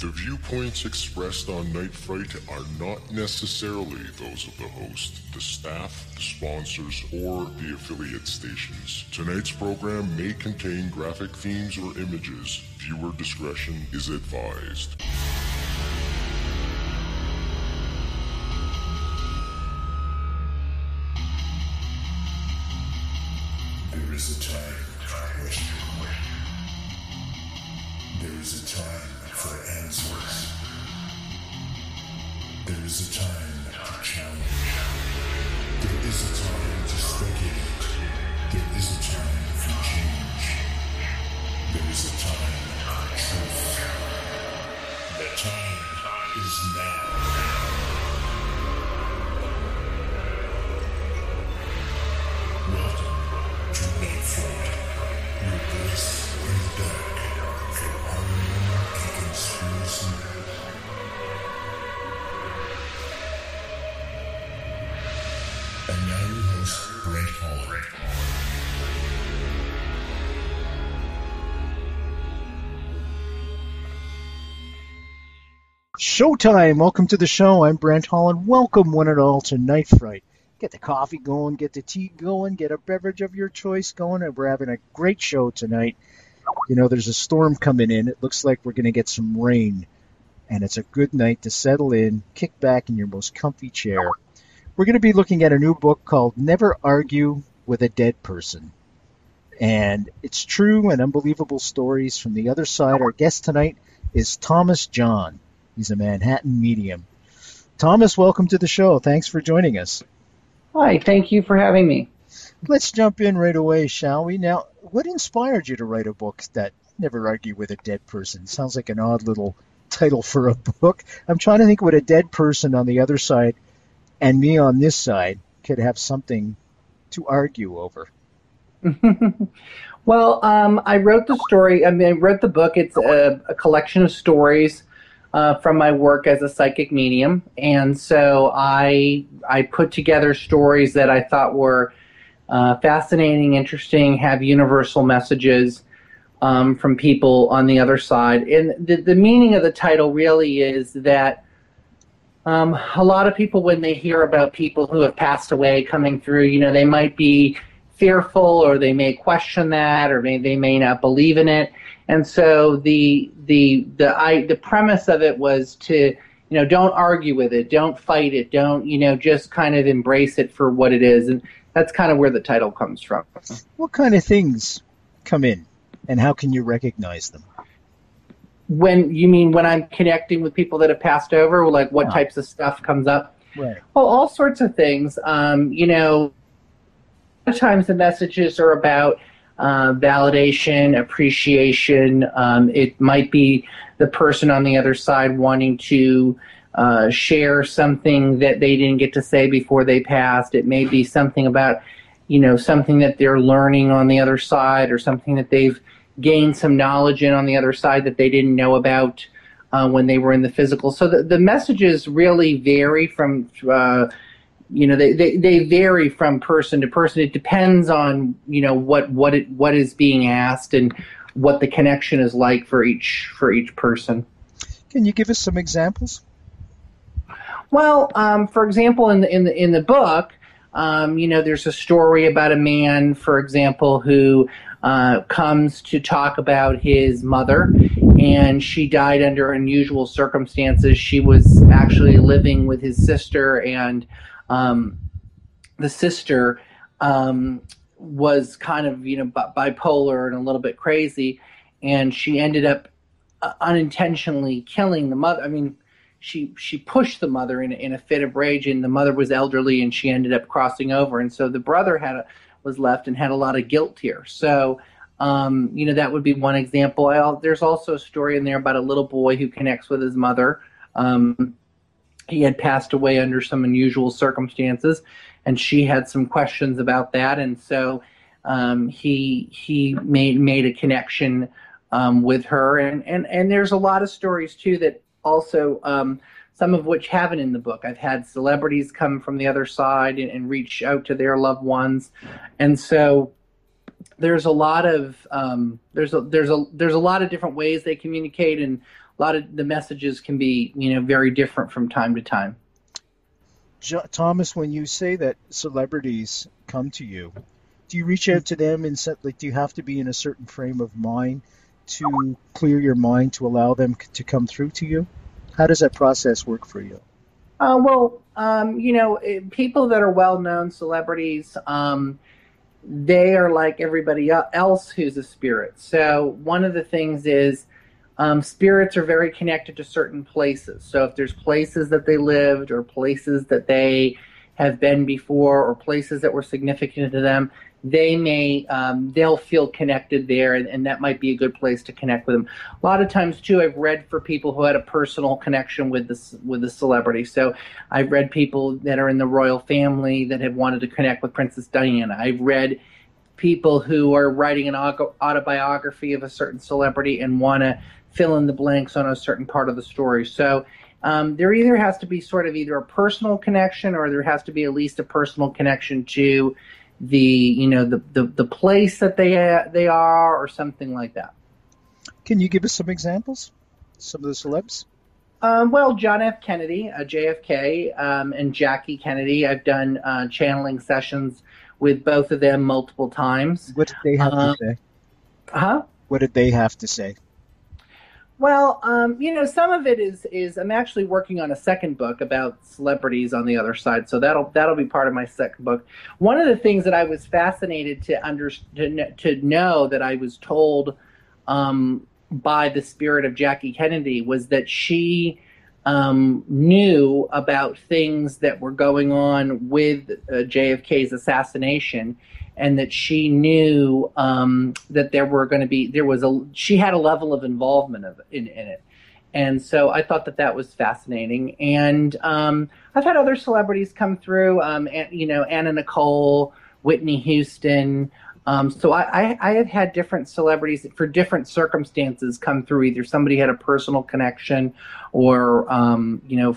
The viewpoints expressed on Night Fright are not necessarily those of the host, the staff, the sponsors, or the affiliate stations. Tonight's program may contain graphic themes or images. Viewer discretion is advised. There is a time for question. There is a time for answers. There is a time to challenge. There is a time to speculate. There is a time for change. There is a time for truth. The time is now. Welcome to Night Fright, your voice in the dark for harmony. And now your host, Brent Holland. Showtime! Welcome to the show. I'm Brent Holland. Welcome, one and all, to Night Fright. Get the coffee going, get the tea going, get a beverage of your choice going, and we're having a great show tonight. You know, there's a storm coming in. It looks like we're going to get some rain. And it's a good night to settle in, kick back in your most comfy chair. We're going to be looking at a new book called Never Argue with a Dead Person. And it's true and unbelievable stories from the other side. Our guest tonight is Thomas John. He's a Manhattan medium. Thomas, welcome to the show. Thanks for joining us. Hi, thank you for having me. Let's jump in right away, shall we? Now, what inspired you to write a book that Never Argue with a Dead Person? Sounds like an odd little title for a book. I'm trying to think what a dead person on the other side and me on this side could have something to argue over. Well, I wrote the story. I mean, I wrote the book. It's a collection of stories from my work as a psychic medium. And so I put together stories that I thought were fascinating, interesting, have universal messages from people on the other side. And the meaning of the title really is that a lot of people, when they hear about people who have passed away coming through, you know, they might be fearful, or they may question that, or they may not believe in it. And so the premise of it was to, you know, don't argue with it, don't fight it, don't, you know, just kind of embrace it for what it is. And that's kind of where the title comes from. What kind of things come in, and how can you recognize them? When you mean when I'm connecting with people that have passed over, like what types of stuff comes up? Right. Well, all sorts of things. You know, sometimes the messages are about validation, appreciation. It might be the person on the other side wanting to share something that they didn't get to say before they passed. It may be something about, you know, something that they're learning on the other side, or something that they've gained some knowledge in on the other side that they didn't know about when they were in the physical. So the messages really vary from, you know, they vary from person to person. It depends on, you know, what is being asked and what the connection is like for each person. Can you give us some examples? Well, for example, in the book, you know, there's a story about a man, for example, who comes to talk about his mother, and she died under unusual circumstances. She was actually living with his sister, and the sister was kind of, you know, bipolar and a little bit crazy, and she ended up unintentionally killing the mother. I mean, she pushed the mother in a fit of rage, and the mother was elderly, and she ended up crossing over. And so the brother was left and had a lot of guilt here. So, you know, that would be one example. There's also a story in there about a little boy who connects with his mother. He had passed away under some unusual circumstances, and she had some questions about that. And so he made a connection with her. And there's a lot of stories, too, that also, some of which haven't in the book. I've had celebrities come from the other side and reach out to their loved ones, and so there's a lot of different ways they communicate, and a lot of the messages can be, you know, very different from time to time. Thomas, when you say that celebrities come to you, do you reach out to them and say, like, do you have to be in a certain frame of mind to clear your mind to allow them to come through to you? How does that process work for you? You know, people that are well-known celebrities, they are like everybody else who's a spirit. So one of the things is spirits are very connected to certain places. So if there's places that they lived or places that they have been before or places that were significant to them, they may, they'll feel connected there, and that might be a good place to connect with them. A lot of times, too, I've read for people who had a personal connection with the celebrity. So I've read people that are in the royal family that have wanted to connect with Princess Diana. I've read people who are writing an autobiography of a certain celebrity and want to fill in the blanks on a certain part of the story. So there either has to be sort of either a personal connection, or there has to be at least a personal connection to the, you know, the place that they are, or something like that. Can you give us some examples? Some of the celebs? Well, John F. Kennedy, JFK, and Jackie Kennedy. I've done channeling sessions with both of them multiple times. What did they have to say? Huh? What did they have to say? Well, you know, some of it is I'm actually working on a second book about celebrities on the other side, so that'll be part of my second book. One of the things that I was fascinated to know that I was told by the spirit of Jackie Kennedy was that she knew about things that were going on with JFK's assassination, and that she knew that she had a level of involvement in it. And so I thought that was fascinating. And I've had other celebrities come through, you know, Anna Nicole, Whitney Houston. So I have had different celebrities for different circumstances come through. Either somebody had a personal connection, or you know,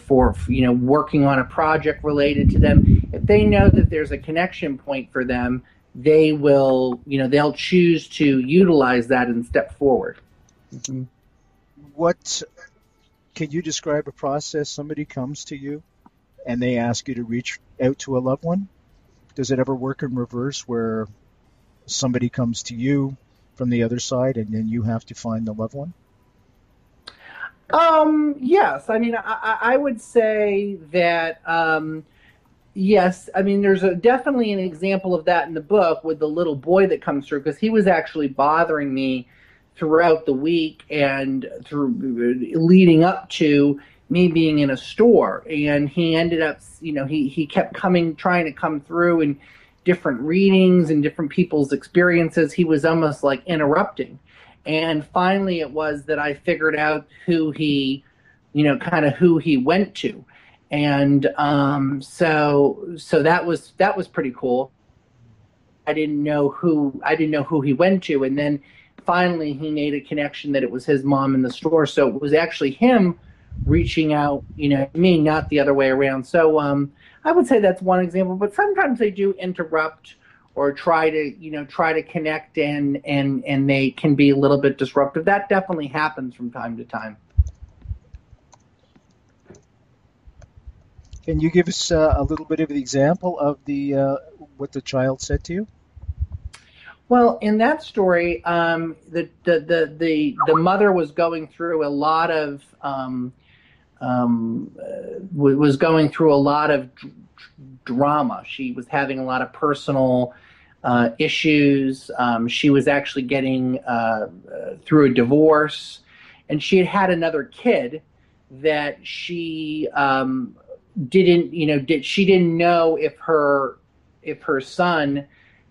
working on a project related to them. If they know that there's a connection point for them, they will, you know, they'll choose to utilize that and step forward. Mm-hmm. What can you describe a process? Somebody comes to you and they ask you to reach out to a loved one. Does it ever work in reverse, where somebody comes to you from the other side and then you have to find the loved one? Yes. I mean, I would say that, yes, I mean, there's definitely an example of that in the book with the little boy that comes through, because he was actually bothering me throughout the week and leading up to me being in a store. And he ended up, you know, he kept trying to come through, and different readings and different people's experiences, he was almost like interrupting. And finally it was that I figured out who he, you know, kind of who he went to. And so that was pretty cool. I didn't know who he went to, and then finally he made a connection that it was his mom in the store. So it was actually him reaching out, you know, me, not the other way around. So I would say that's one example, but sometimes they do interrupt or try to connect, and they can be a little bit disruptive. That definitely happens from time to time. Can you give us a little bit of an example of the what the child said to you? Well, in that story, the mother was going through a lot of drama. She was having a lot of personal issues. She was actually getting through a divorce, and she had another kid that she didn't know if her son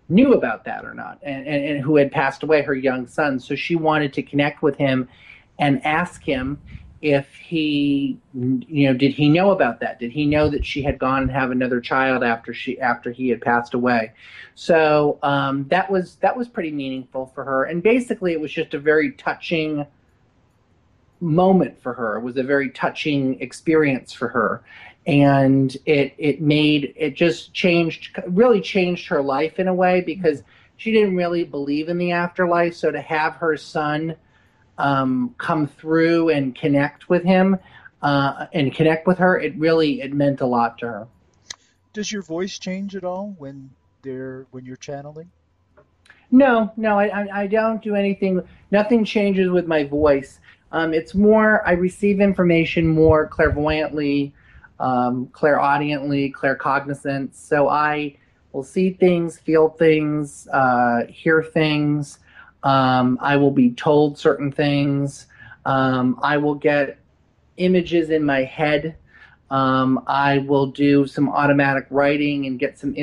knew about that or not, and who had passed away, her young son. So she wanted to connect with him and ask him if he, you know, did he know about that? Did he know that she had gone and have another child after he had passed away? So that was pretty meaningful for her, and basically it was just a very touching moment for her. It was a very touching experience for her. And it really changed her life in a way, because she didn't really believe in the afterlife. So to have her son come through and connect with him and connect with her, it meant a lot to her. Does your voice change at all when you're channeling? No, I don't do anything. Nothing changes with my voice. It's more, I receive information more clairvoyantly, clairaudiently, claircognizant. So I will see things, feel things, hear things. I will be told certain things. I will get images in my head. I will do some automatic writing and get some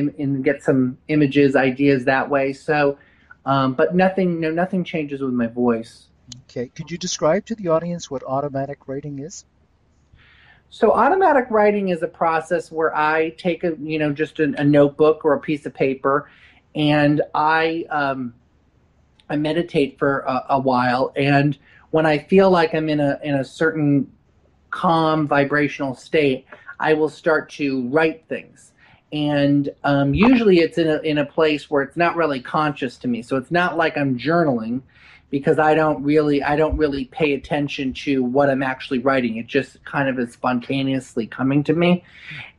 images, ideas that way. So, but nothing changes with my voice. Okay. Could you describe to the audience what automatic writing is? So automatic writing is a process where I take just a notebook or a piece of paper, and I meditate for a while, and when I feel like I'm in a certain calm vibrational state, I will start to write things, and usually it's in a place where it's not really conscious to me, so it's not like I'm journaling, because I don't really pay attention to what I'm actually writing. It just kind of is spontaneously coming to me,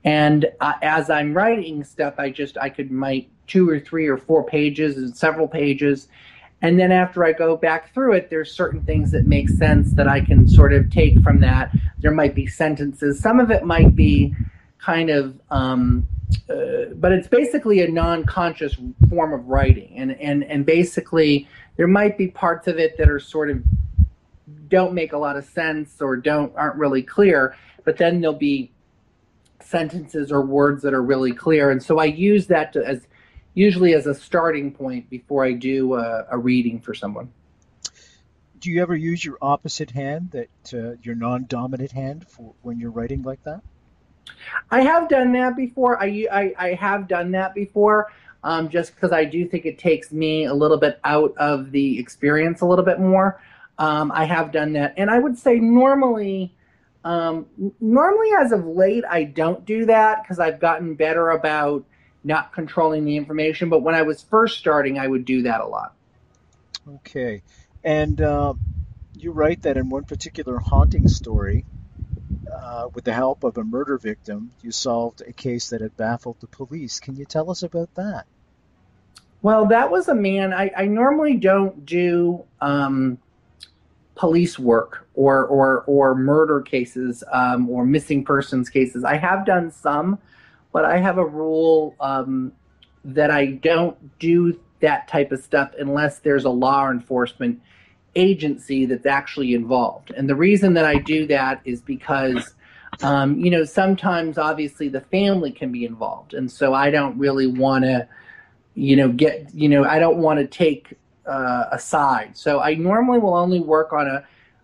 and as I'm writing stuff, I could write 2 or 3 or 4 pages and several pages. And then after I go back through it, there's certain things that make sense that I can sort of take from that. There might be sentences. Some of it might be kind of, but it's basically a non-conscious form of writing. And basically, there might be parts of it that are sort of don't make a lot of sense or aren't really clear. But then there'll be sentences or words that are really clear. And so I use that usually as a starting point before I do a reading for someone. Do you ever use your opposite hand, your non-dominant hand, for when you're writing like that? I have done that before. I have done that before, just because I do think it takes me a little bit out of the experience a little bit more. I have done that, and I would say normally. Normally, as of late, I don't do that because I've gotten better about not controlling the information, but when I was first starting, I would do that a lot. Okay. And you write that in one particular haunting story, with the help of a murder victim, you solved a case that had baffled the police. Can you tell us about that? Well, that was a man. I normally don't do police work or murder cases or missing persons cases. I have done some. But I have a rule that I don't do that type of stuff unless there's a law enforcement agency that's actually involved. And the reason that I do that is because, sometimes obviously the family can be involved. And so I don't really want to, I don't want to take a side. So I normally will only work on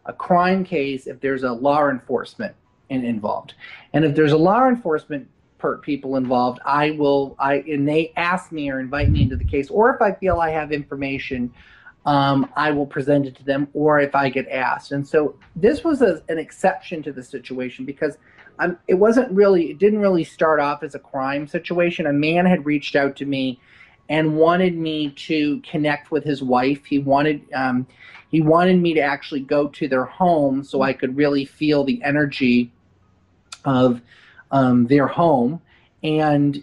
a crime case if there's a law enforcement involved. And if there's a law enforcement people involved, and they ask me or invite me into the case, or if I feel I have information, I will present it to them, or if I get asked. And so this was an exception to the situation because it didn't really start off as a crime situation. A man had reached out to me and wanted me to connect with his wife. He wanted me to actually go to their home so I could really feel the energy of their home, and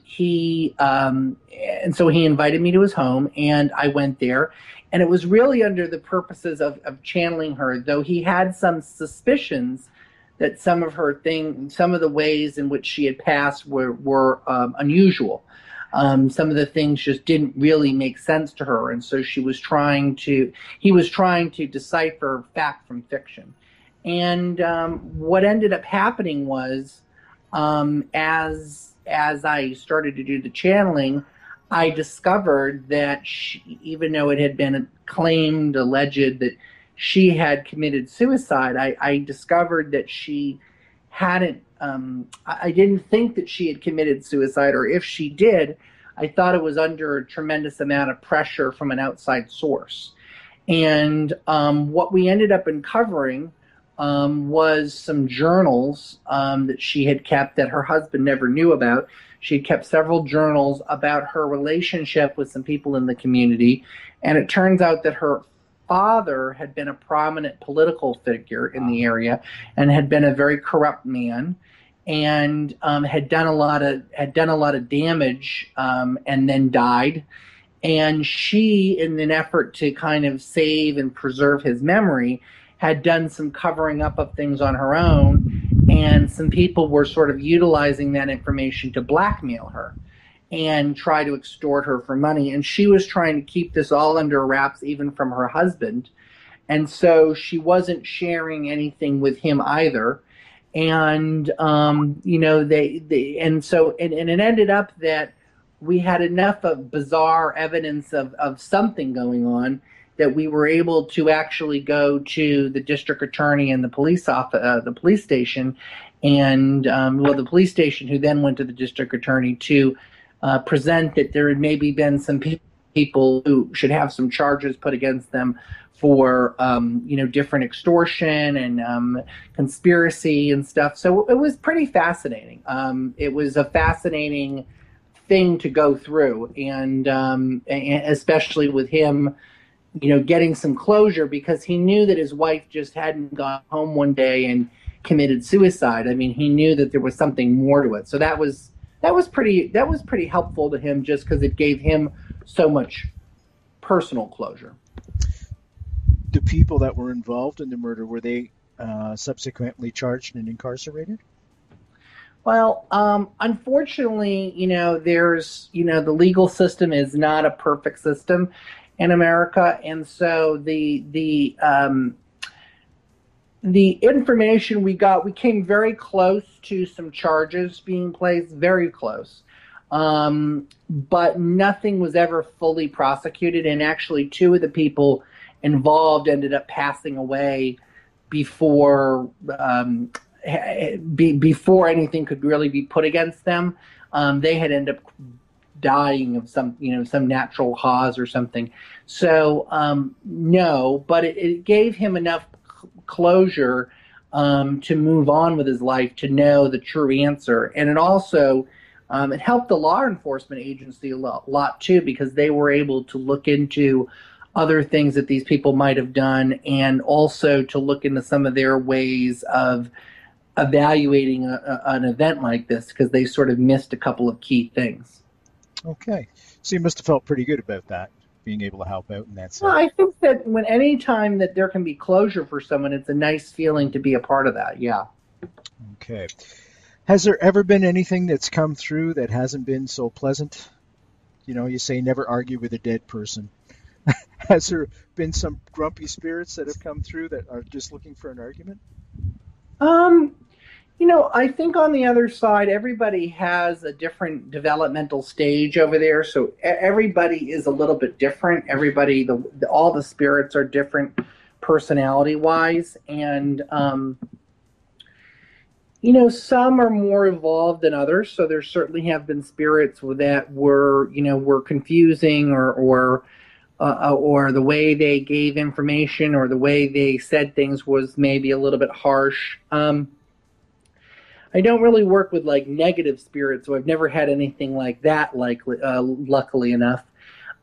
so he invited me to his home, and I went there, and it was really under the purposes of channeling her, though he had some suspicions that some of the ways in which she had passed were unusual. Some of the things just didn't really make sense to her, and so he was trying to decipher fact from fiction. And what ended up happening was, as I started to do the channeling, I discovered that even though it had been alleged that she had committed suicide, I discovered that she hadn't. I didn't think that she had committed suicide, or if she did, I thought it was under a tremendous amount of pressure from an outside source. And what we ended up uncovering was some journals that she had kept that her husband never knew about. She had kept several journals about her relationship with some people in the community, and it turns out that her father had been a prominent political figure in the area and had been a very corrupt man, and had done a lot of damage, and then died. And she, in an effort to kind of save and preserve his memory, had done some covering up of things on her own, and some people were sort of utilizing that information to blackmail her and try to extort her for money. And she was trying to keep this all under wraps, even from her husband. And so she wasn't sharing anything with him either. And, you know, and it ended up that we had enough of bizarre evidence of something going on that we were able to actually go to the district attorney and the police office, the police station, and the police station, who then went to the district attorney to present that there had maybe been some people who should have some charges put against them for different extortion and conspiracy and stuff. So it was pretty fascinating. It was a fascinating thing to go through, and especially with him, you know, getting some closure, because he knew that his wife just hadn't gone home one day and committed suicide. I mean, he knew that there was something more to it. So that was pretty helpful to him, just because it gave him so much personal closure. The people that were involved in the murder, were they subsequently charged and incarcerated? Well, unfortunately, you know, the legal system is not a perfect system in America. And so the information we got, we came very close to some charges being placed, very close. But nothing was ever fully prosecuted. And actually, two of the people involved ended up passing away before anything could really be put against them. They had ended up dying of some natural cause or something. So no, but it gave him enough closure to move on with his life, to know the true answer. And it also it helped the law enforcement agency a lot too, because they were able to look into other things that these people might have done, and also to look into some of their ways of evaluating an event like this, because they sort of missed a couple of key things. Okay. So you must have felt pretty good about that, being able to help out in that sense. Well, I think that when any time that there can be closure for someone, it's a nice feeling to be a part of that, yeah. Okay. Has there ever been anything that's come through that hasn't been so pleasant? You know, you say never argue with a dead person. Has there been some grumpy spirits that have come through that are just looking for an argument? You know, I think on the other side, everybody has a different developmental stage over there. So everybody is a little bit different. Everybody, all the spirits are different personality-wise. And, you know, some are more evolved than others. So there certainly have been spirits that were confusing or the way they gave information or the way they said things was maybe a little bit harsh. I don't really work with like negative spirits, so I've never had anything like that, luckily enough.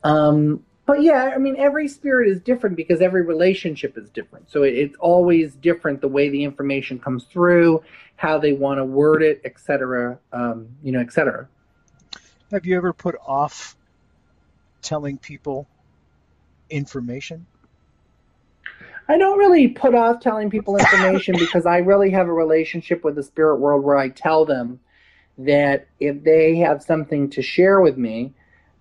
But yeah, I mean, every spirit is different because every relationship is different. So it's always different the way the information comes through, how they want to word it, et cetera, et cetera. Have you ever put off telling people information? I don't really put off telling people information because I really have a relationship with the spirit world where I tell them that if they have something to share with me,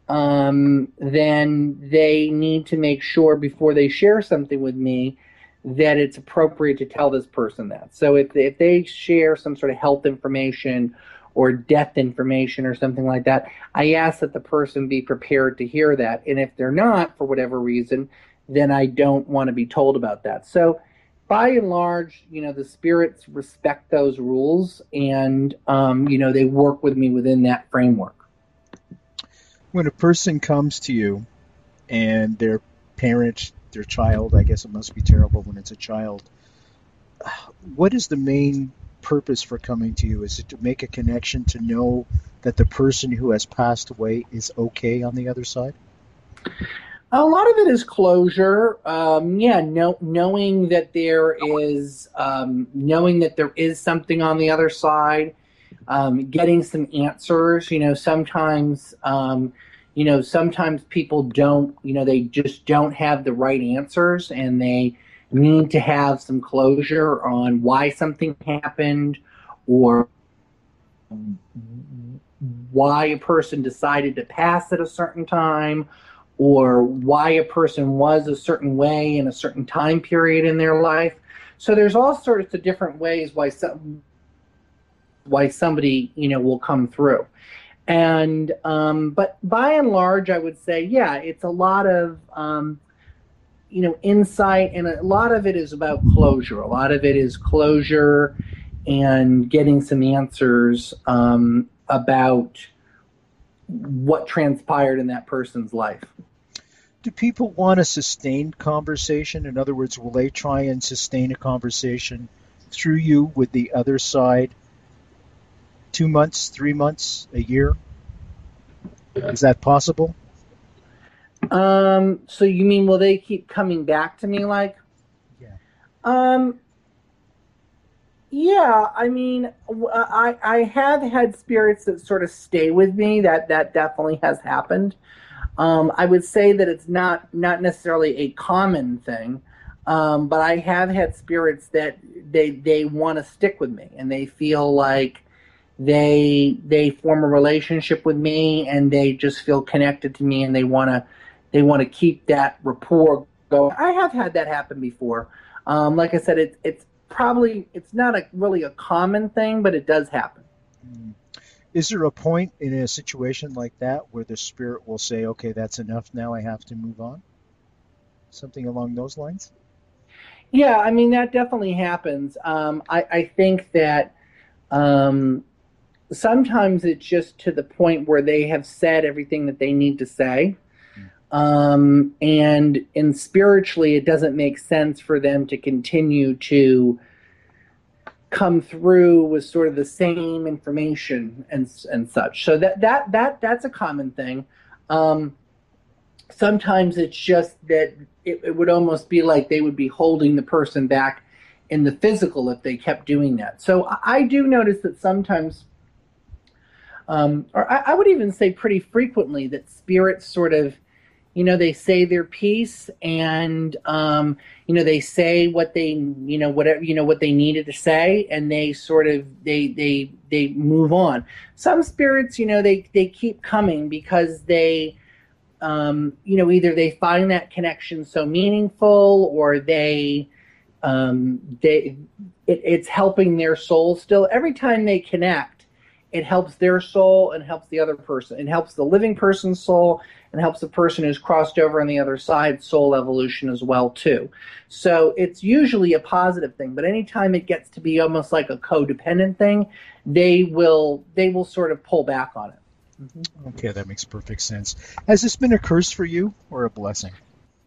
then they need to make sure before they share something with me that it's appropriate to tell this person that. So if they share some sort of health information or death information or something like that, I ask that the person be prepared to hear that. And if they're not, for whatever reason, then I don't want to be told about that. So by and large, you know, the spirits respect those rules and, you know, they work with me within that framework. When a person comes to you and their parent, their child, I guess it must be terrible when it's a child, what is the main purpose for coming to you? Is it to make a connection, to know that the person who has passed away is okay on the other side? A lot of it is closure. Knowing that there is, something on the other side, getting some answers. Sometimes people don't, they just don't have the right answers, and they need to have some closure on why something happened, or why a person decided to pass at a certain time, or why a person was a certain way in a certain time period in their life. So there's all sorts of different ways why somebody, will come through. And, but by and large, I would say, yeah, it's a lot of, insight, and a lot of it is about closure. A lot of it is closure and getting some answers about what transpired in that person's life. Do people want a sustained conversation? In other words, will they try and sustain a conversation through you with the other side 2 months, 3 months, a year? Is that possible? So you mean, will they keep coming back to me like? Yeah. Yeah, I mean, I have had spirits that sort of stay with me. That definitely has happened. I would say that it's not necessarily a common thing, but I have had spirits that they want to stick with me, and they feel like they form a relationship with me, and they just feel connected to me, and they want to keep that rapport going. I have had that happen before. Like I said, it's not really a common thing, but it does happen. Is there a point in a situation like that where the spirit will say, okay, that's enough, now I have to move on? Something along those lines? Yeah, I mean, that definitely happens. I think that sometimes it's just to the point where they have said everything that they need to say. And spiritually, it doesn't make sense for them to continue to come through with sort of the same information and such. So that's a common thing. Sometimes it's just that it would almost be like they would be holding the person back in the physical if they kept doing that. So I do notice that sometimes, or I would even say pretty frequently, that spirits sort of, they say their piece, and they say what they, what they needed to say, and they sort of they move on. Some spirits, they keep coming because they, either they find that connection so meaningful, or it's helping their soul still. Every time they connect, it helps their soul and helps the other person. It helps the living person's soul, and helps the person who's crossed over on the other side, soul evolution as well, too. So it's usually a positive thing, but anytime it gets to be almost like a codependent thing, they will sort of pull back on it. Mm-hmm. Okay, that makes perfect sense. Has this been a curse for you or a blessing?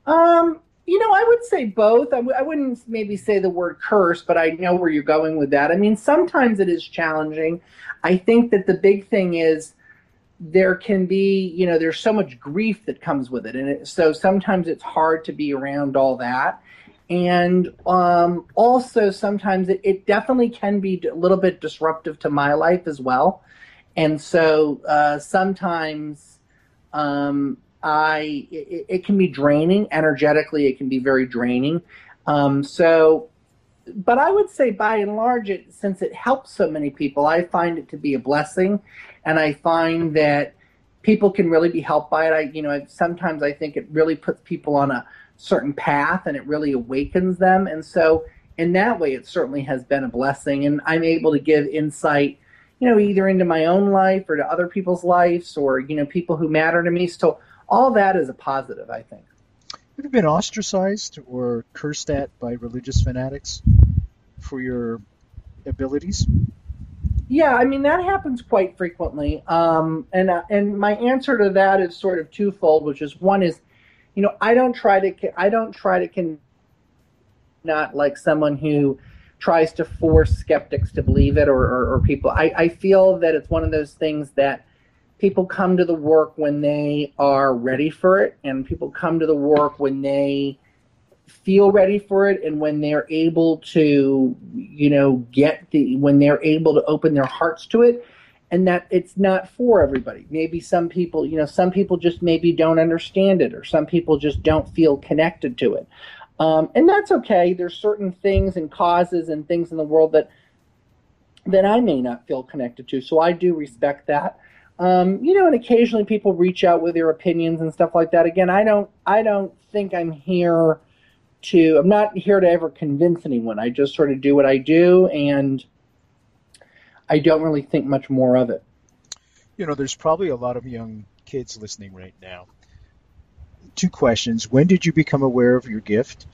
I would say both. I wouldn't maybe say the word curse, but I know where you're going with that. I mean, sometimes it is challenging. I think that the big thing is, there can be, there's so much grief that comes with it. And so sometimes it's hard to be around all that. And also sometimes it definitely can be a little bit disruptive to my life as well. And so sometimes it can be draining. Energetically, it can be very draining. But I would say by and large, since it helps so many people, I find it to be a blessing. And I find that people can really be helped by it. Sometimes I think it really puts people on a certain path, and it really awakens them. And so in that way, it certainly has been a blessing. And I'm able to give insight, either into my own life or to other people's lives, or, people who matter to me. So all that is a positive, I think. Have you been ostracized or cursed at by religious fanatics for your abilities? Yeah, I mean, that happens quite frequently, and my answer to that is sort of twofold, which is, one is, I don't try to not like someone who tries to force skeptics to believe it, or people. I feel that it's one of those things that people come to the work when they are ready for it, and people come to the work when they feel ready for it, and when they're able to, you know, when they're able to open their hearts to it. And that it's not for everybody. Maybe some people, you know, some people just maybe don't understand it, or some people just don't feel connected to it. And that's okay. There's certain things and causes and things in the world that I may not feel connected to. So I do respect that. You know, and occasionally people reach out with their opinions and stuff like that. Again, I don't think I'm not here to ever convince anyone. I just sort of do what I do, and I don't really think much more of it. You know, there's probably a lot of young kids listening right now. Two questions. When did you become aware of your gift?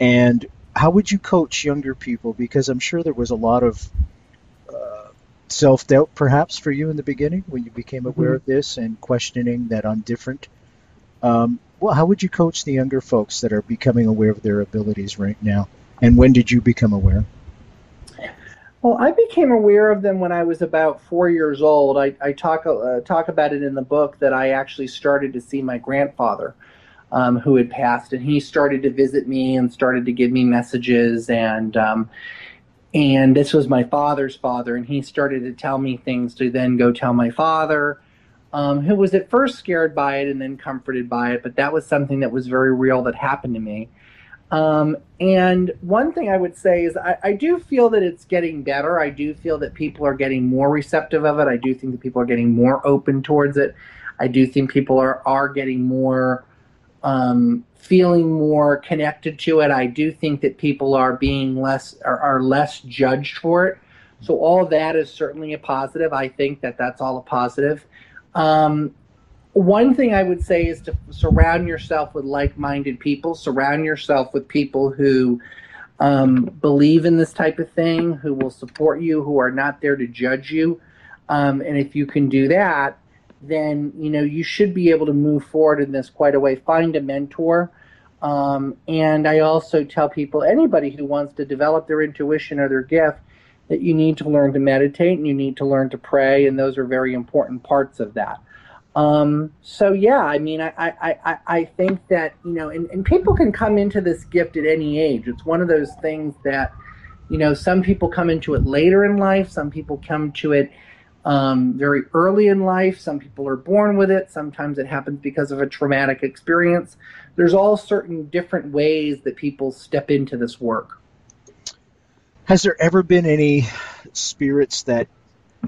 And how would you coach younger people? Because I'm sure there was a lot of self-doubt perhaps for you in the beginning when you became aware of this and questioning that I'm different. Well, how would you coach the younger folks that are becoming aware of their abilities right now? And when did you become aware? Well, I became aware of them when I was about 4 years old. I talk about it in the book that I actually started to see my grandfather, who had passed, and he started to visit me and started to give me messages, and this was my father's father, and he started to tell me things to then go tell my father, who was at first scared by it and then comforted by it. But that was something that was very real that happened to me. And one thing I would say is I do feel that it's getting better. I do feel that people are getting more receptive of it. I do think that people are getting more open towards it. I do think people are getting more, feeling more connected to it. I do think that people are being less, are less judged for it. So all that is certainly a positive. I think that that's all a positive. One thing I would say is to surround yourself with like-minded people, surround yourself with people who believe in this type of thing, who will support you, who are not there to judge you. And if you can do that, then, you know, you should be able to move forward in this quite a way. Find a mentor. And I also tell people, anybody who wants to develop their intuition or their gift, that you need to learn to meditate and you need to learn to pray, and those are very important parts of that. So yeah, I mean, I think that, you know, and people can come into this gift at any age. It's one of those things that, you know, some people come into it later in life. Some people come to it very early in life. Some people are born with it. Sometimes it happens because of a traumatic experience. There's all certain different ways that people step into this work. Has there ever been any spirits that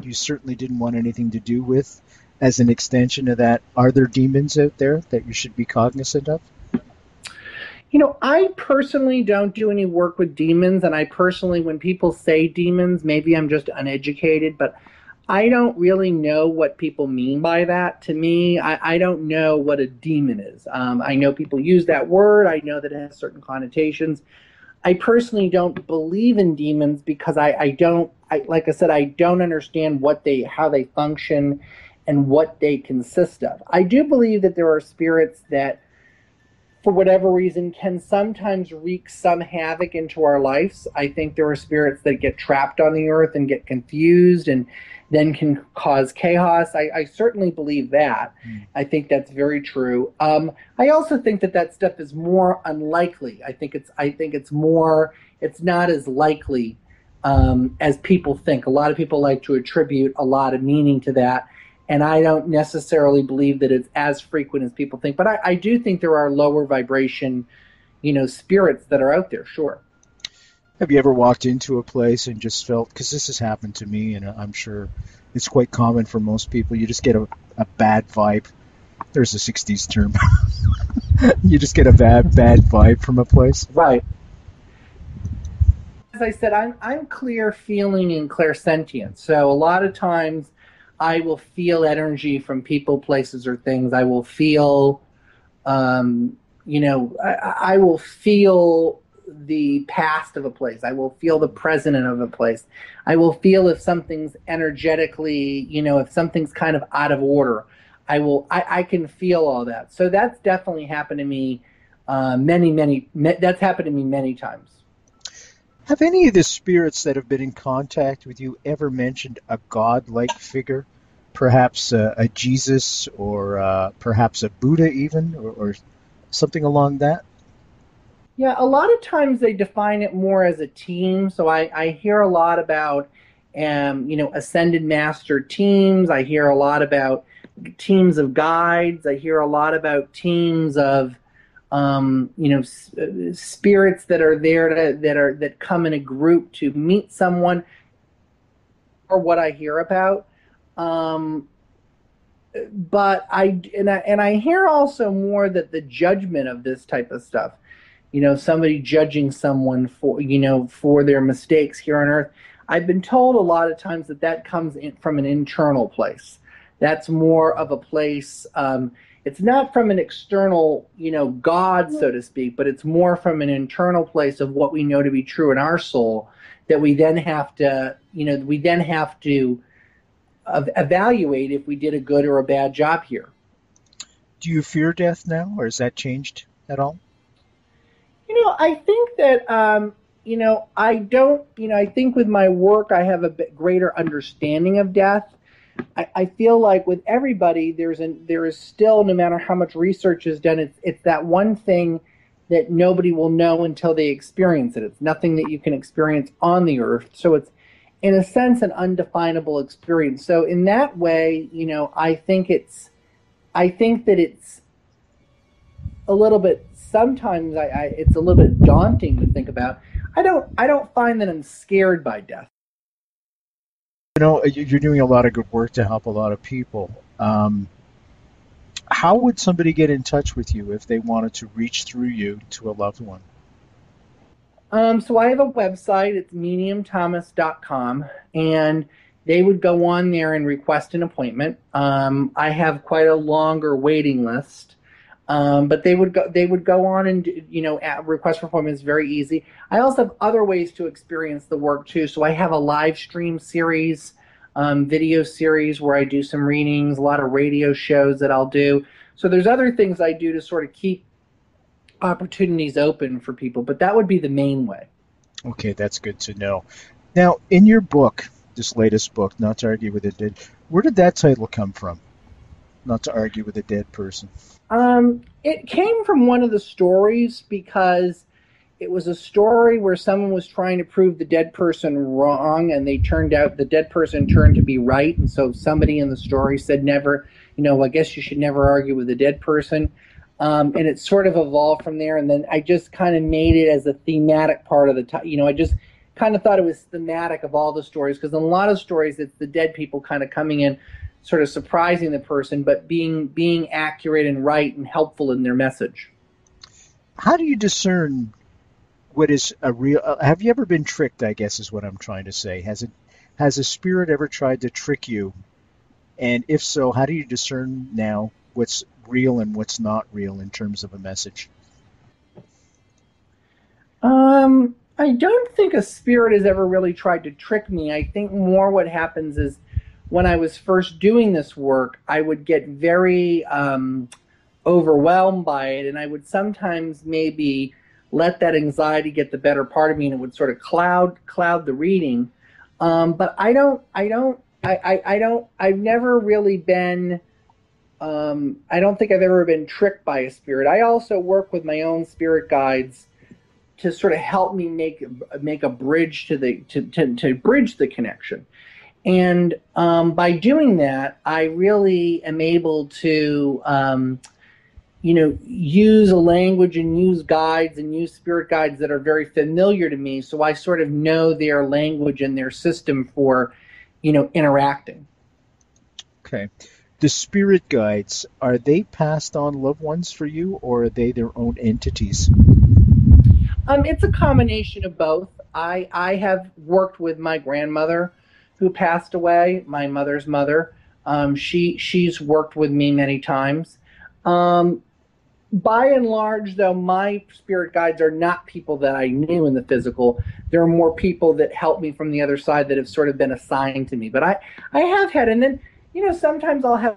you certainly didn't want anything to do with? As an extension of that, are there demons out there that you should be cognizant of? You know, I personally don't do any work with demons, and I personally, when people say demons, maybe I'm just uneducated, but I don't really know what people mean by that. To me, I don't know what a demon is. I know people use that word. I know that it has certain connotations. I personally don't believe in demons because I don't understand how they function and what they consist of. I do believe that there are spirits that, for whatever reason, can sometimes wreak some havoc into our lives. I think there are spirits that get trapped on the earth and get confused and then can cause chaos. I certainly believe that. I think that's very true. I also think that stuff is more unlikely. It's not as likely as people think. A lot of people like to attribute a lot of meaning to that. And I don't necessarily believe that it's as frequent as people think. But I do think there are lower vibration, you know, spirits that are out there, sure. Have you ever walked into a place and just felt, because this has happened to me, and I'm sure it's quite common for most people, you just get a bad vibe. There's a 60s term. You just get a bad vibe from a place. Right. As I said, I'm clear feeling and clairsentient. So a lot of times I will feel energy from people, places, or things. I will feel, I will feel the past of a place. I will feel the present of a place. I will feel if something's energetically, you know, if something's kind of out of order. I can feel all that. So that's definitely happened to me that's happened to me many times. Have any of the spirits that have been in contact with you ever mentioned a godlike figure perhaps a Jesus or perhaps a Buddha even, or something along that? Yeah, a lot of times they define it more as a team. So I hear a lot about, ascended master teams. I hear a lot about teams of guides. I hear a lot about teams of, spirits that are there that come in a group to meet someone, or what I hear about. But I hear also more that the judgment of this type of stuff. Somebody judging someone for their mistakes here on Earth. I've been told a lot of times that comes in from an internal place. That's more of a place. It's not from an external, God, so to speak, but it's more from an internal place of what we know to be true in our soul, that we then have to, evaluate if we did a good or a bad job here. Do you fear death now, or has that changed at all? I think that, I don't, I think with my work, I have a bit greater understanding of death. I feel like with everybody, there is still, no matter how much research is done, it's that one thing that nobody will know until they experience it. It's nothing that you can experience on the earth. So it's, in a sense, an undefinable experience. So in that way, I think that it's a little bit, sometimes it's a little bit daunting to think about. I don't find that I'm scared by death. You're doing a lot of good work to help a lot of people. How would somebody get in touch with you if they wanted to reach through you to a loved one? So I have a website. It's mediumthomas.com, and they would go on there and request an appointment. I have quite a longer waiting list. But they would go on and, request for appointments. Very easy. I also have other ways to experience the work too. So I have a live stream series, video series where I do some readings, a lot of radio shows that I'll do. So there's other things I do to sort of keep opportunities open for people, but that would be the main way. Okay. That's good to know. Now, in your book, this latest book, Not to Argue with a Dead, where did that title come from? Not to Argue with a Dead Person. It came from one of the stories, because it was a story where someone was trying to prove the dead person wrong, and the dead person turned to be right. And so somebody in the story said, never, I guess you should never argue with a dead person. And it sort of evolved from there. And then I just kind of made it as a thematic part of the time. I just kind of thought it was thematic of all the stories, because in a lot of stories, it's the dead people kind of coming in, sort of surprising the person, but being accurate and right and helpful in their message. How do you discern what is a real... have you ever been tricked, I guess is what I'm trying to say. Has a spirit ever tried to trick you? And if so, how do you discern now what's real and what's not real in terms of a message? I don't think a spirit has ever really tried to trick me. I think more what happens is, when I was first doing this work, I would get very overwhelmed by it, and I would sometimes maybe let that anxiety get the better part of me, and it would sort of cloud the reading. But I've never really been. I don't think I've ever been tricked by a spirit. I also work with my own spirit guides to sort of help me make a bridge to bridge the connection. And by doing that, I really am able to, use a language and use guides and use spirit guides that are very familiar to me. So I sort of know their language and their system for, interacting. Okay. The spirit guides, are they passed on loved ones for you, or are they their own entities? It's a combination of both. I have worked with my grandmother, who passed away, my mother's mother. She's worked with me many times. By and large, though, my spirit guides are not people that I knew in the physical. There are more people that help me from the other side that have sort of been assigned to me. But I have had, and then, sometimes I'll have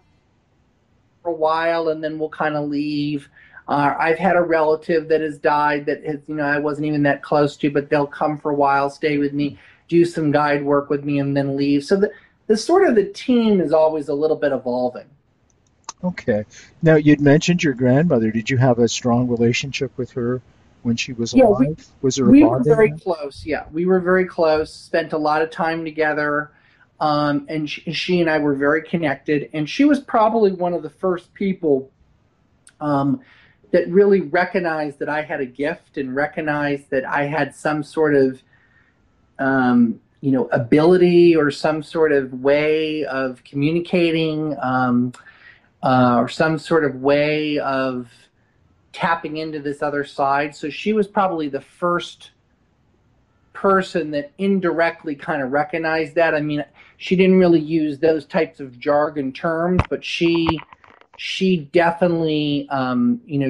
for a while, and then we'll kind of leave. I've had a relative that has died that has, I wasn't even that close to, but they'll come for a while, stay with me, do some guide work with me, and then leave. So the sort of the team is always a little bit evolving. Okay. Now, you'd mentioned your grandmother. Did you have a strong relationship with her when she was alive? We were very close. Yeah, we were very close. Spent a lot of time together, and she and I were very connected. And she was probably one of the first people that really recognized that I had a gift and recognized that I had some sort of ability or some sort of way of communicating, or some sort of way of tapping into this other side. So she was probably the first person that indirectly kind of recognized that. I mean, she didn't really use those types of jargon terms, but she definitely,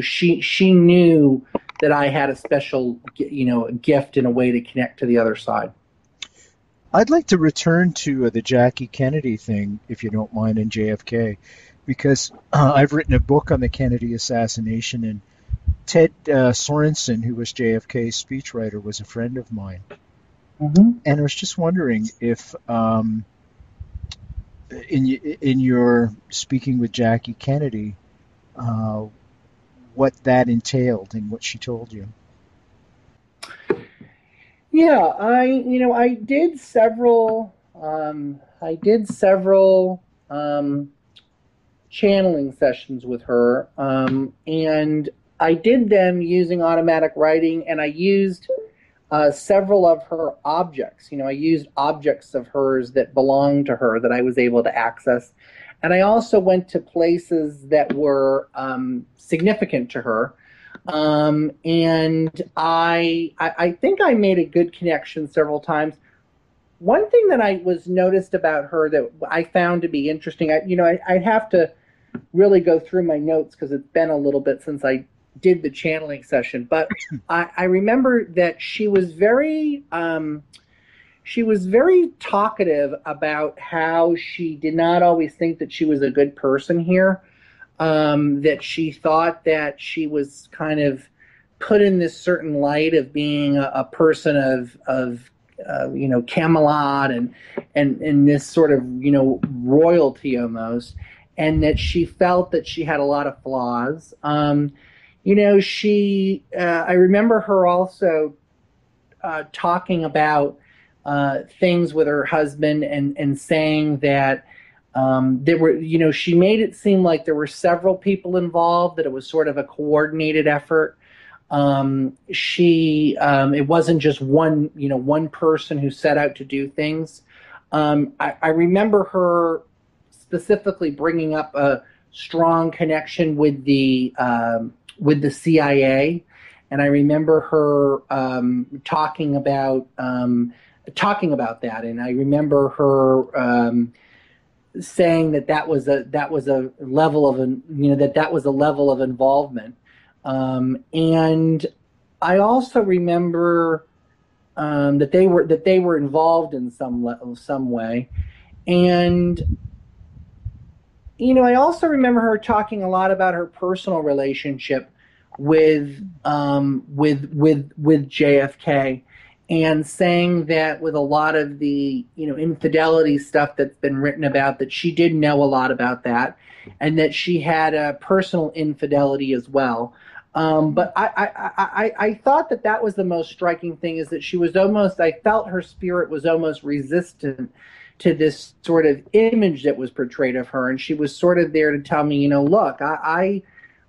she knew that I had a special, a gift and a way to connect to the other side. I'd like to return to the Jackie Kennedy thing, if you don't mind, and JFK, because I've written a book on the Kennedy assassination, and Ted Sorensen, who was JFK's speechwriter, was a friend of mine. Mm-hmm. And I was just wondering if, in your speaking with Jackie Kennedy, what that entailed and what she told you. Yeah, I did several channeling sessions with her, and I did them using automatic writing, and I used several of her objects. I used objects of hers that belonged to her that I was able to access, and I also went to places that were significant to her. And I think I made a good connection several times. One thing that I was noticed about her that I found to be interesting, I'd have to really go through my notes because it's been a little bit since I did the channeling session, but I remember that she was very talkative about how she did not always think that she was a good person here, that she thought that she was kind of put in this certain light of being a person of Camelot and this sort of, royalty almost, and that she felt that she had a lot of flaws. I remember her also talking about things with her husband and saying that there were, she made it seem like there were several people involved, that it was sort of a coordinated effort. It wasn't just one person who set out to do things. I remember her specifically bringing up a strong connection with the CIA, and I remember her talking about that, and I remember her saying that was a level of a level of involvement. And I also remember that they were involved in some way. And I also remember her talking a lot about her personal relationship with JFK, and saying that with a lot of the infidelity stuff that's been written about, that she did know a lot about that, and that she had a personal infidelity as well. But I thought that was the most striking thing, is that she was almost, I felt her spirit was almost resistant to this sort of image that was portrayed of her, and she was sort of there to tell me, look, I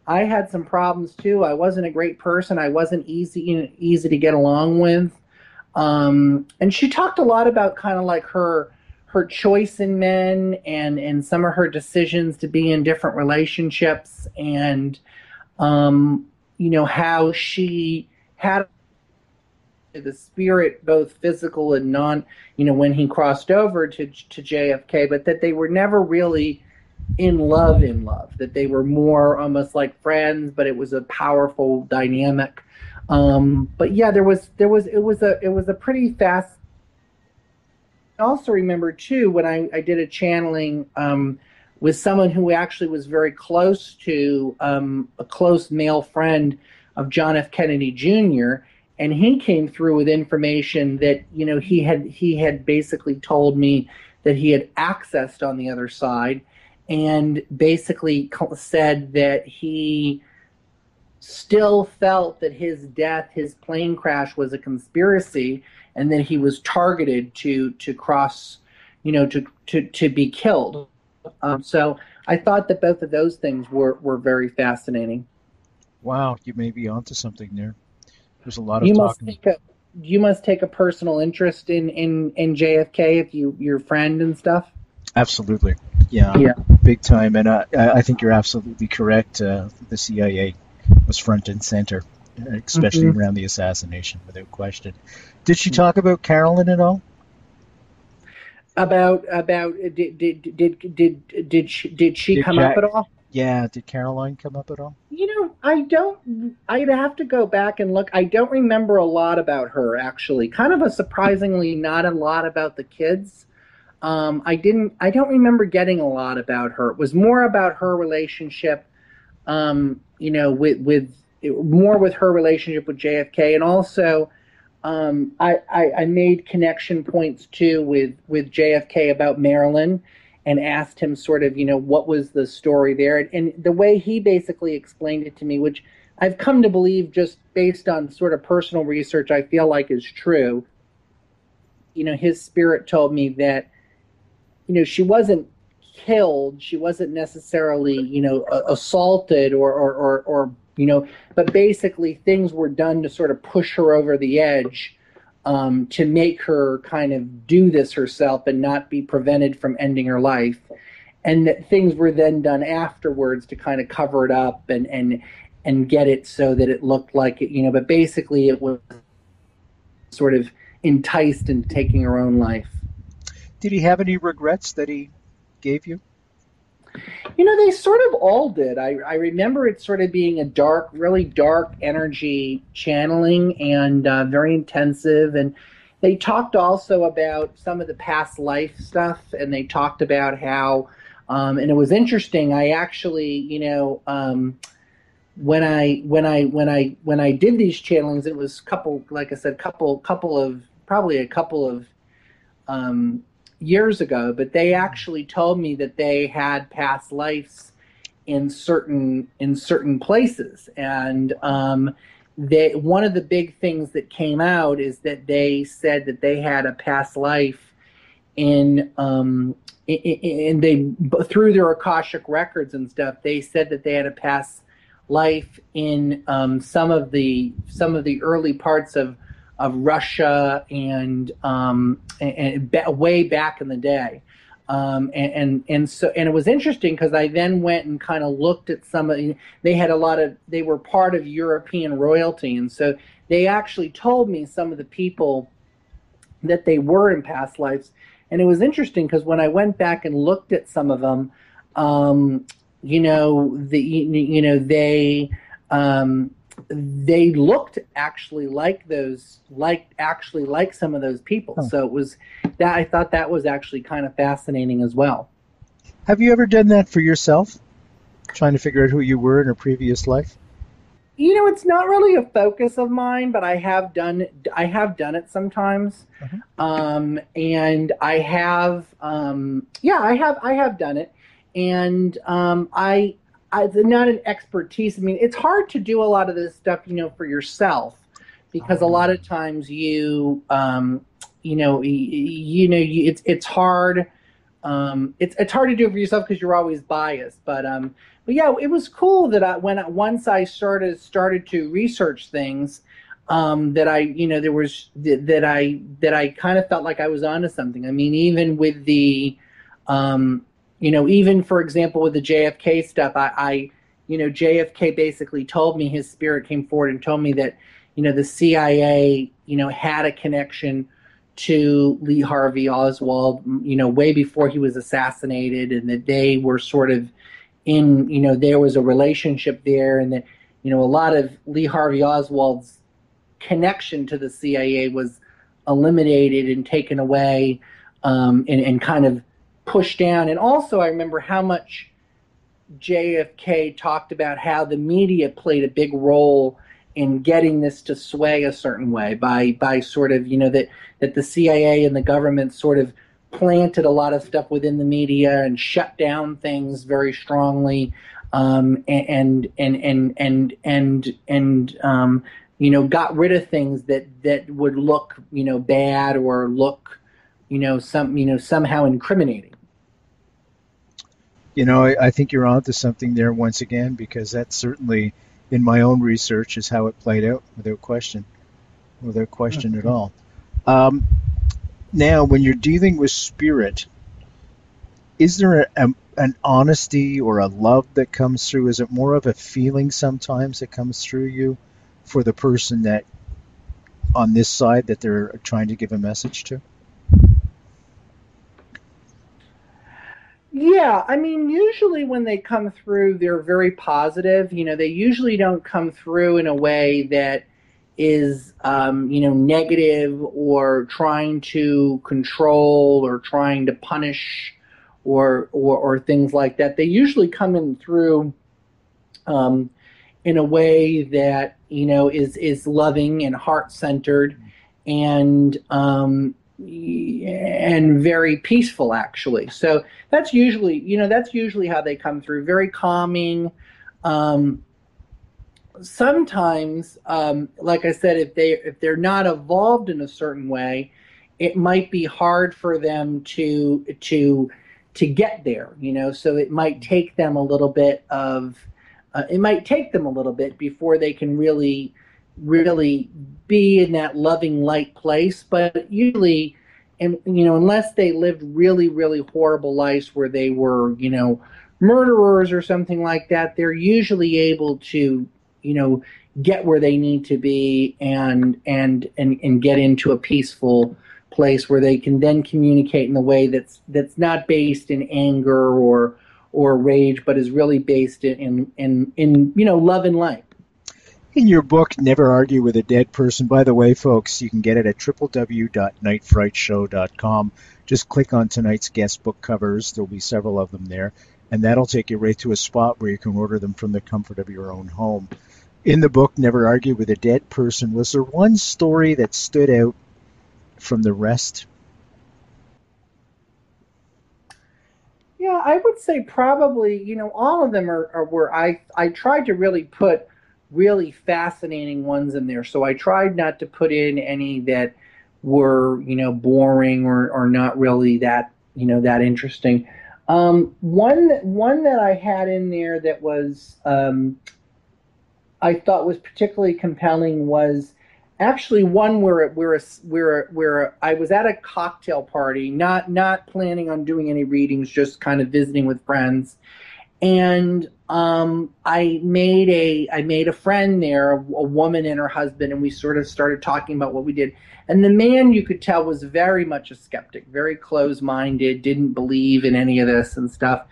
had some problems too. I wasn't a great person. I wasn't easy to get along with. And she talked a lot about kind of like her choice in men and some of her decisions to be in different relationships, and, how she had the spirit, both physical and non, when he crossed over to JFK, but that they were never really in love, that they were more almost like friends, but it was a powerful dynamic. But yeah, it was a pretty fast. I also remember too, when I did a channeling with someone who actually was very close to a close male friend of John F. Kennedy Jr., and he came through with information that he had basically told me that he had accessed on the other side, and basically said that he still felt that his death, his plane crash, was a conspiracy, and that he was targeted to cross, you know, to be killed. So I thought that both of those things were very fascinating. Wow, you may be onto something there. There's a lot of talking. You must take a personal interest in JFK if your friend and stuff. Absolutely. Yeah. Big time. And I think you're absolutely correct. The CIA was front and center, especially around the assassination, without question. Did she talk about Caroline at all? Did she come up at all? Yeah, did Caroline come up at all? You know, I'd have to go back and look. I don't remember a lot about her, actually. Kind of a surprisingly not a lot about the kids. I don't remember getting a lot about her. It was more about her relationship, with JFK, and also I made connection points too with JFK about Marilyn, and asked him sort of, you know, what was the story there? And the way he basically explained it to me, which I've come to believe just based on sort of personal research I feel like is true, you know, his spirit told me that, you know, she wasn't killed, she wasn't necessarily, you know, assaulted or you know, but basically things were done to sort of push her over the edge, to make her kind of do this herself and not be prevented from ending her life, and that things were then done afterwards to kind of cover it up and get it so that it looked like it, you know, but basically it was sort of enticed into taking her own life. Did he have any regrets that he gave you? You know, they sort of all did. I remember it sort of being a dark, really dark energy channeling, and very intensive. And they talked also about some of the past life stuff, and they talked about how, and it was interesting. I actually, you know, when I did these channelings, it was a couple of years ago, but they actually told me that they had past lives in certain places, and one of the big things that came out is that they said that they had a past life in they, through their Akashic records and stuff, they said that they had a past life in some of the early parts of Russia and way back in the day, and so it was interesting because I then went and kind of looked at some of, they were part of European royalty, and so they actually told me some of the people that they were in past lives, and it was interesting because when I went back and looked at some of them, they looked actually like some of those people. Huh. So it was that, I thought that was actually kind of fascinating as well. Have you ever done that for yourself? Trying to figure out who you were in a previous life? You know, it's not really a focus of mine, but I have done it sometimes. Uh-huh. I have done it. And it's not an expertise. I mean, it's hard to do a lot of this stuff, you know, for yourself, because a lot of times it's hard. It's hard to do it for yourself because you're always biased. But yeah, it was cool that once I started to research things, I kind of felt like I was onto something. I mean, even with the even, for example, with the JFK stuff, I JFK basically told me, his spirit came forward and told me that, you know, the CIA, you know, had a connection to Lee Harvey Oswald, you know, way before he was assassinated, and that they were sort of in, you know, there was a relationship there, and that, you know, a lot of Lee Harvey Oswald's connection to the CIA was eliminated and taken away, and kind of pushed down. And also I remember how much JFK talked about how the media played a big role in getting this to sway a certain way by sort of, you know, that the CIA and the government sort of planted a lot of stuff within the media and shut down things very strongly, and you know, got rid of things that would look, you know, bad or look, you know, somehow incriminating. You know, I think you're onto something there once again, because that's certainly in my own research is how it played out, without question at all. Now, when you're dealing with spirit, is there an honesty or a love that comes through? Is it more of a feeling sometimes that comes through you for the person that on this side that they're trying to give a message to? Yeah, I mean, usually when they come through, they're very positive. You know, they usually don't come through in a way that is, you know, negative or trying to control or trying to punish or things like that. They usually come in through in a way that, you know, is loving and heart-centered and very peaceful, actually. So that's usually, you know, how they come through. Very calming. Sometimes, like I said, if they're not evolved in a certain way, it might be hard for them to get there, you know. So it might take them a little bit before they can really be in that loving light place. But usually, and you know, unless they lived really, really horrible lives where they were, you know, murderers or something like that, they're usually able to, you know, get where they need to be and get into a peaceful place where they can then communicate in the way that's not based in anger or rage, but is really based in you know, love and light. In your book, Never Argue with a Dead Person, by the way, folks, you can get it at www.nightfrightshow.com. Just click on tonight's guest book covers. There'll be several of them there, and that'll take you right to a spot where you can order them from the comfort of your own home. In the book, Never Argue with a Dead Person, was there one story that stood out from the rest? Yeah, I would say probably, you know, all of them are where I tried to really put really fascinating ones in there. So I tried not to put in any that were, you know, boring or not really that, you know, that interesting. One that I had in there that was I thought was particularly compelling was actually one where I was at a cocktail party, not planning on doing any readings, just kind of visiting with friends, and I made a friend there, a woman and her husband, and we sort of started talking about what we did. And the man, you could tell, was very much a skeptic, very closed-minded, didn't believe in any of this and stuff.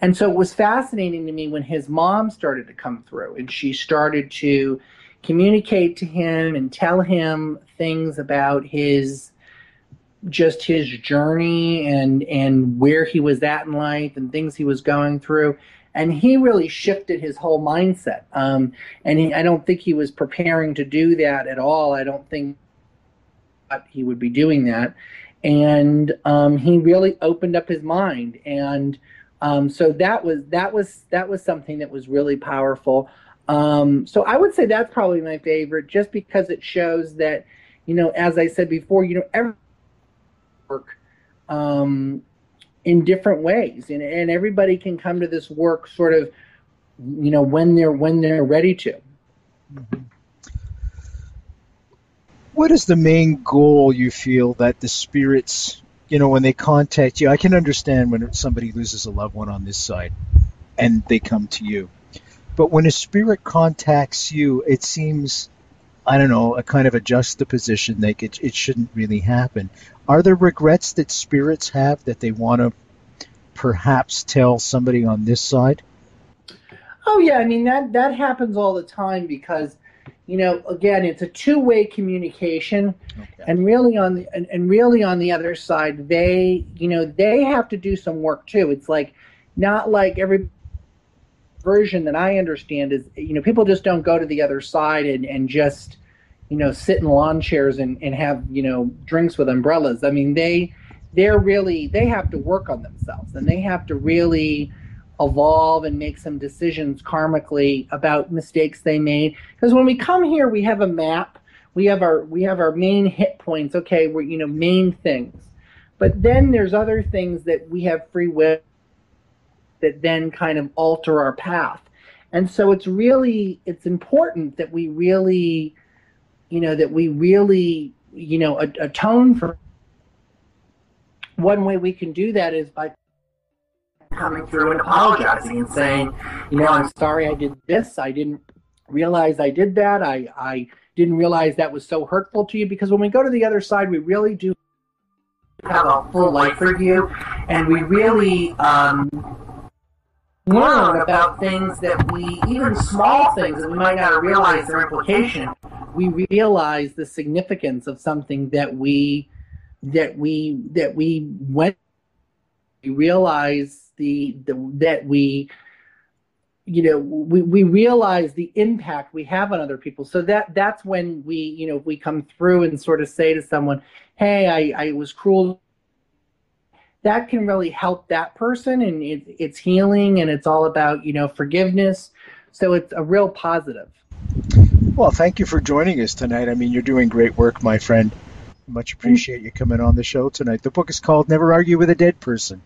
And so it was fascinating to me when his mom started to come through, and she started to communicate to him and tell him things about his journey and where he was at in life and things he was going through. And he really shifted his whole mindset. I don't think he was preparing to do that at all. I don't think he would be doing that. And he really opened up his mind. And so that was something that was really powerful. So I would say that's probably my favorite, just because it shows that, you know, as I said before, you know, every work in different ways, and everybody can come to this work sort of, you know, when they're ready to. Mm-hmm. What is the main goal you feel that the spirits, you know, when they contact you? I can understand when somebody loses a loved one on this side and they come to you. But when a spirit contacts you, it seems, I don't know, a kind of a juxtaposition, like it shouldn't really happen. Are there regrets that spirits have that they want to perhaps tell somebody on this side? Oh, yeah. I mean, that happens all the time because, you know, again, it's a two-way communication. Okay. And really on the other side, they, you know, they have to do some work too. It's like, not like every version that I understand is, you know, people just don't go to the other side and just, you know, sit in lawn chairs and have, you know, drinks with umbrellas. I mean, they they're really, they have to work on themselves, and they have to really evolve and make some decisions karmically about mistakes they made. Because when we come here, we have a map, we have our main hit points, okay, we're, you know, main things. But then there's other things that we have free will that then kind of alter our path. And so it's really, it's important that we really, you know, atone for. One way we can do that is by coming through and apologizing and saying, you know, I'm sorry I did this. I didn't realize I did that. I didn't realize that was so hurtful to you. Because when we go to the other side, we really do have a full life review, and we really learn about things that we, even small things that we might not realize their implication. We realize the significance of something that we went. We realize we realize the impact we have on other people. So that's when we, you know, we come through and sort of say to someone, hey, I was cruel. That can really help that person, and it's healing, and it's all about, you know, forgiveness. So it's a real positive. Well, thank you for joining us tonight. I mean, you're doing great work, my friend. Much appreciate you coming on the show tonight. The book is called Never Argue with a Dead Person.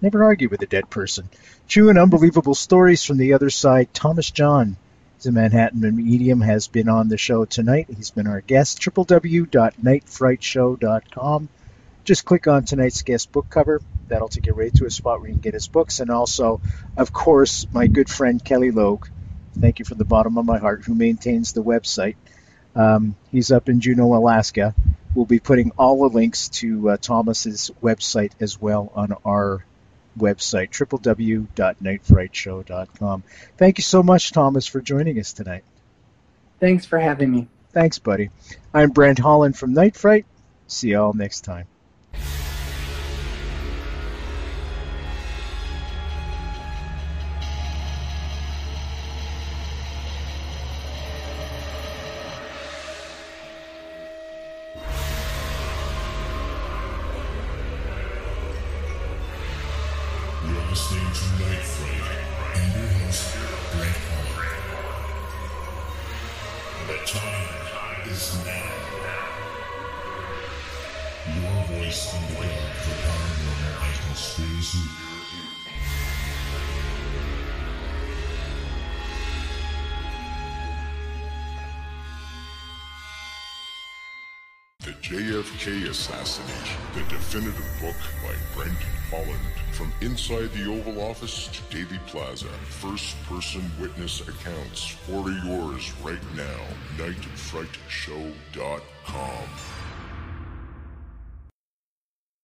Never Argue with a Dead Person. True and Unbelievable Stories from the Other Side. Thomas John is a Manhattan medium, has been on the show tonight. He's been our guest. www.nightfrightshow.com. Just click on tonight's guest book cover. That'll take you right to a spot where you can get his books. And also, of course, my good friend Kelly Logue. Thank you from the bottom of my heart, who maintains the website. He's up in Juneau, Alaska. We'll be putting all the links to Thomas's website as well on our website, www.nightfrightshow.com. Thank you so much, Thomas, for joining us tonight. Thanks for having me. Thanks, buddy. I'm Brent Holland from Night Fright. See you all next time. Assassination, the definitive book by Brent Holland. From inside the Oval Office to Davy Plaza, first-person witness accounts. Order yours right now. NightFrightShow.com.